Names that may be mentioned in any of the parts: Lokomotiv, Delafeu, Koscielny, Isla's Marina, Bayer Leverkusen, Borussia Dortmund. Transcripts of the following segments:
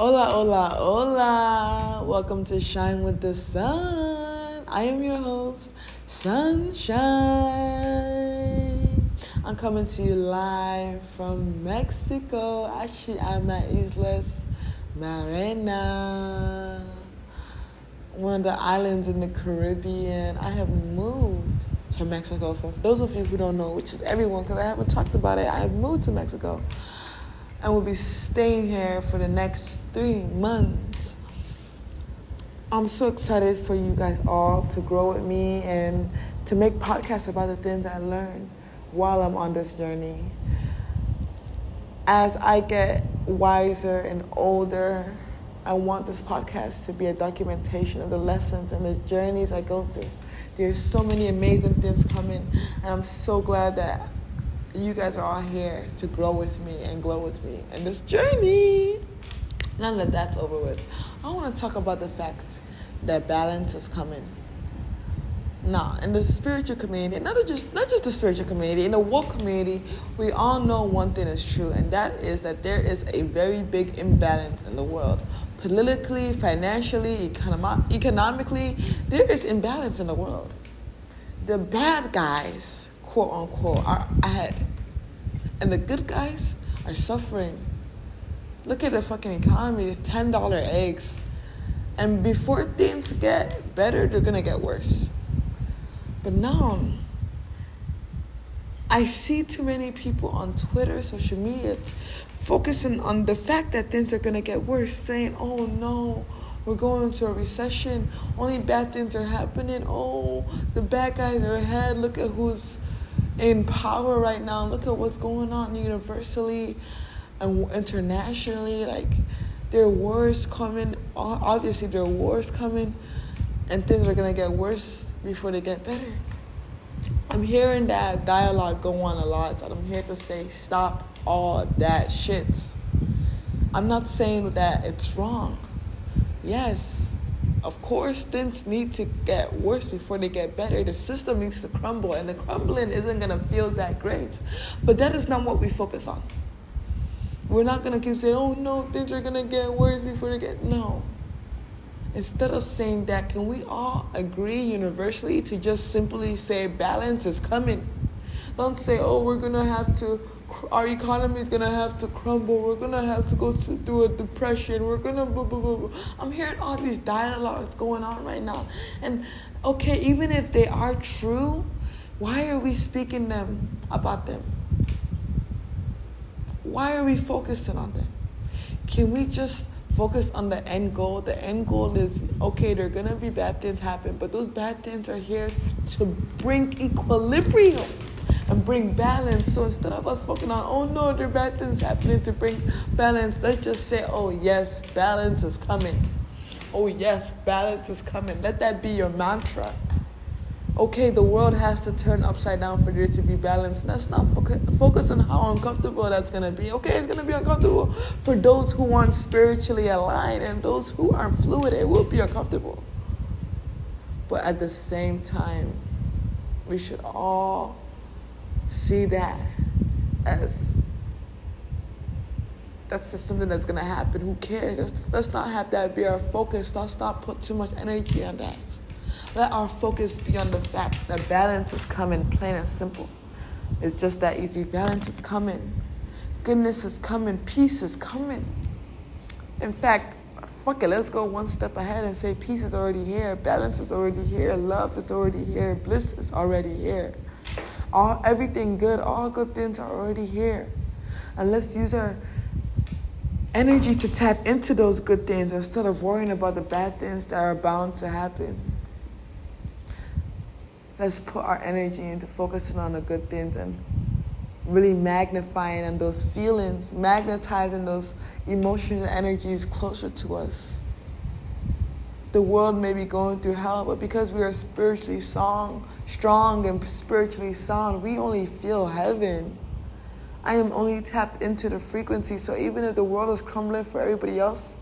Hola, hola, hola. Welcome to Shine with the Sun. I am your host, Sunshine. I'm coming to you live from Mexico. Actually, I'm at Isla's Marina, one of the islands in the Caribbean. I have moved to Mexico. For those of you who don't know, which is everyone, because I haven't talked about it, I have moved to Mexico and will be staying here for the next 3 months. I'm so excited for you guys all to grow with me and to make podcasts about the things I learned while I'm on this journey. As I get wiser and older, I want this podcast to be a documentation of the lessons and the journeys I go through. There's so many amazing things coming, and I'm so glad that you guys are all here to grow with me and glow with me in this journey. Now that that's over with, I want to talk about the fact that balance is coming. Now, in the spiritual community, not just the spiritual community, in the woke community, we all know one thing is true, and that is that there is a very big imbalance in the world. Politically, financially, economically, there is imbalance in the world. The bad guys, quote unquote, are ahead, and the good guys are suffering. Look at the fucking economy. It's $10 eggs, and before things get better, they're gonna get worse. But now, I see too many people on Twitter, social media, focusing on the fact that things are going to get worse, saying, oh no, we're going into a recession, only bad things are happening, oh, the bad guys are ahead, look at who's in power right now, look at what's going on universally and internationally, like, there are wars coming, obviously there are wars coming, and things are going to get worse before they get better. I'm hearing that dialogue go on a lot, so I'm here to say stop all that shit. I'm not saying that it's wrong. Yes, of course, things need to get worse before they get better. The system needs to crumble, and the crumbling isn't going to feel that great. But that is not what we focus on. We're not going to keep saying, oh no, things are going to get worse before they get... No. Instead of saying that, can we all agree universally to just simply say balance is coming? Don't say, oh, we're going to have to, our economy is going to have to crumble. We're going to have to go through a depression. We're going to blah, blah, blah, blah. I'm hearing all these dialogues going on right now. And, okay, even if they are true, why are we speaking them about them? Why are we focusing on them? Can we just focus on the end goal? The end goal is, okay, there are going to be bad things happen, but those bad things are here to bring equilibrium and bring balance. So instead of us focusing on, oh no, there are bad things happening to bring balance, let's just say, oh yes, balance is coming. Oh yes, balance is coming. Let that be your mantra. Okay, the world has to turn upside down for there to be balance. Let's not focus on how uncomfortable that's going to be. Okay, it's going to be uncomfortable for those who aren't spiritually aligned, and those who aren't fluid, it will be uncomfortable. But at the same time, we should all see that as that's just something that's going to happen. Who cares? Let's not have that be our focus. Let's not put too much energy on that. Let our focus be on the fact that balance is coming, plain and simple. It's just that easy. Balance is coming. Goodness is coming. Peace is coming. In fact, fuck it, let's go one step ahead and say peace is already here. Balance is already here. Love is already here. Bliss is already here. Everything good, all good things are already here. And let's use our energy to tap into those good things instead of worrying about the bad things that are bound to happen. Let's put our energy into focusing on the good things and really magnifying on those feelings, magnetizing those emotions and energies closer to us. The world may be going through hell, but because we are spiritually strong and spiritually sound, we only feel heaven. I am only tapped into the frequency, so even if the world is crumbling for everybody else,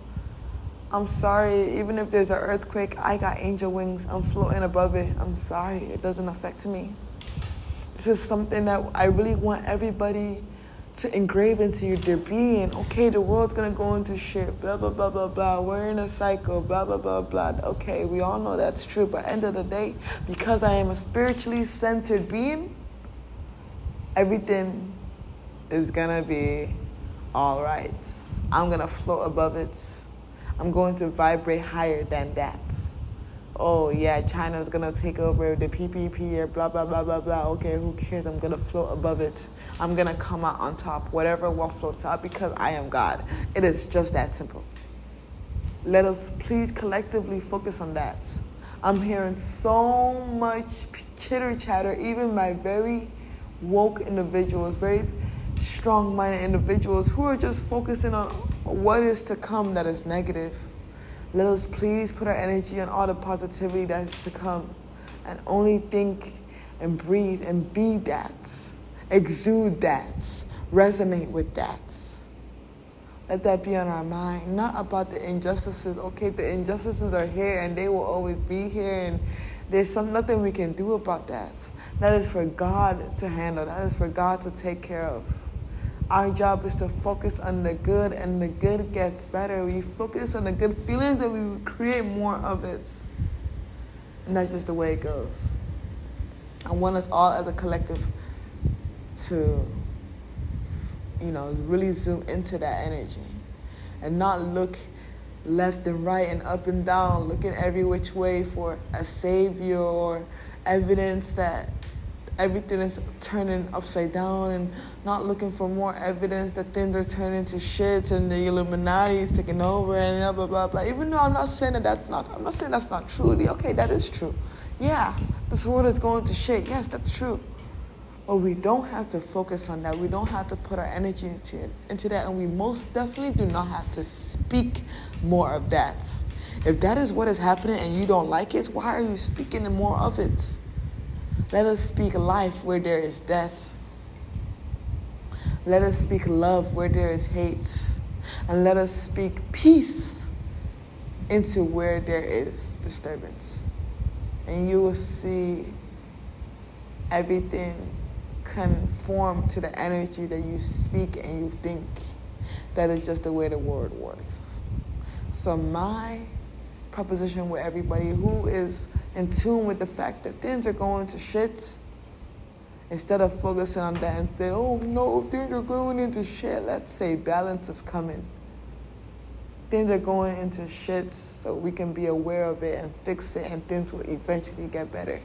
I'm sorry, even if there's an earthquake, I got angel wings. I'm floating above it. I'm sorry, it doesn't affect me. This is something that I really want everybody to engrave into their being, okay, the world's going to go into shit, blah, blah, blah, blah, blah. We're in a cycle, blah, blah, blah, blah. Okay, we all know that's true. But end of the day, because I am a spiritually centered being, everything is going to be all right. I'm going to float above it. I'm going to vibrate higher than that. Oh, yeah, China's going to take over the PPP or blah, blah, blah, blah, blah. Okay, who cares? I'm going to float above it. I'm going to come out on top, whatever will float out, because I am God. It is just that simple. Let us please collectively focus on that. I'm hearing so much chitter-chatter, even my very woke individuals, very strong-minded individuals who are just focusing on what is to come that is negative. Let us please put our energy on all the positivity that is to come and only think and breathe and be that, exude that, resonate with that. Let that be on our mind, not about the injustices. Okay, the injustices are here and they will always be here and there's nothing we can do about that. That is for God to handle. That is for God to take care of. Our job is to focus on the good, and the good gets better. We focus on the good feelings, and we create more of it. And that's just the way it goes. I want us all as a collective to, really zoom into that energy and not look left and right and up and down, looking every which way for a savior or evidence that everything is turning upside down, and not looking for more evidence that things are turning to shit and the Illuminati is taking over and blah, blah, blah, blah. Even though I'm not saying that's not truly. Okay, that is true. Yeah, this world is going to shit. Yes, that's true. But we don't have to focus on that. We don't have to put our energy into that. And we most definitely do not have to speak more of that. If that is what is happening and you don't like it, why are you speaking more of it? Let us speak life where there is death. Let us speak love where there is hate. And let us speak peace into where there is disturbance. And you will see everything conform to the energy that you speak and you think. That is just the way the world works. So my proposition with everybody who is in tune with the fact that things are going to shit, instead of focusing on that and saying, oh no, things are going into shit, let's say balance is coming. Things are going into shit so we can be aware of it and fix it, and things will eventually get better.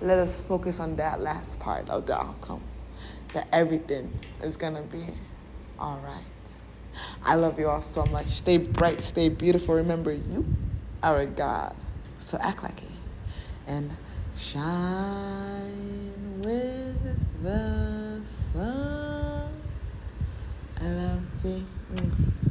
Let us focus on that last part of the outcome, that everything is gonna be all right. I love you all so much. Stay bright, stay beautiful. Remember, you are a God, so act like it. And shine with the sun. I love you.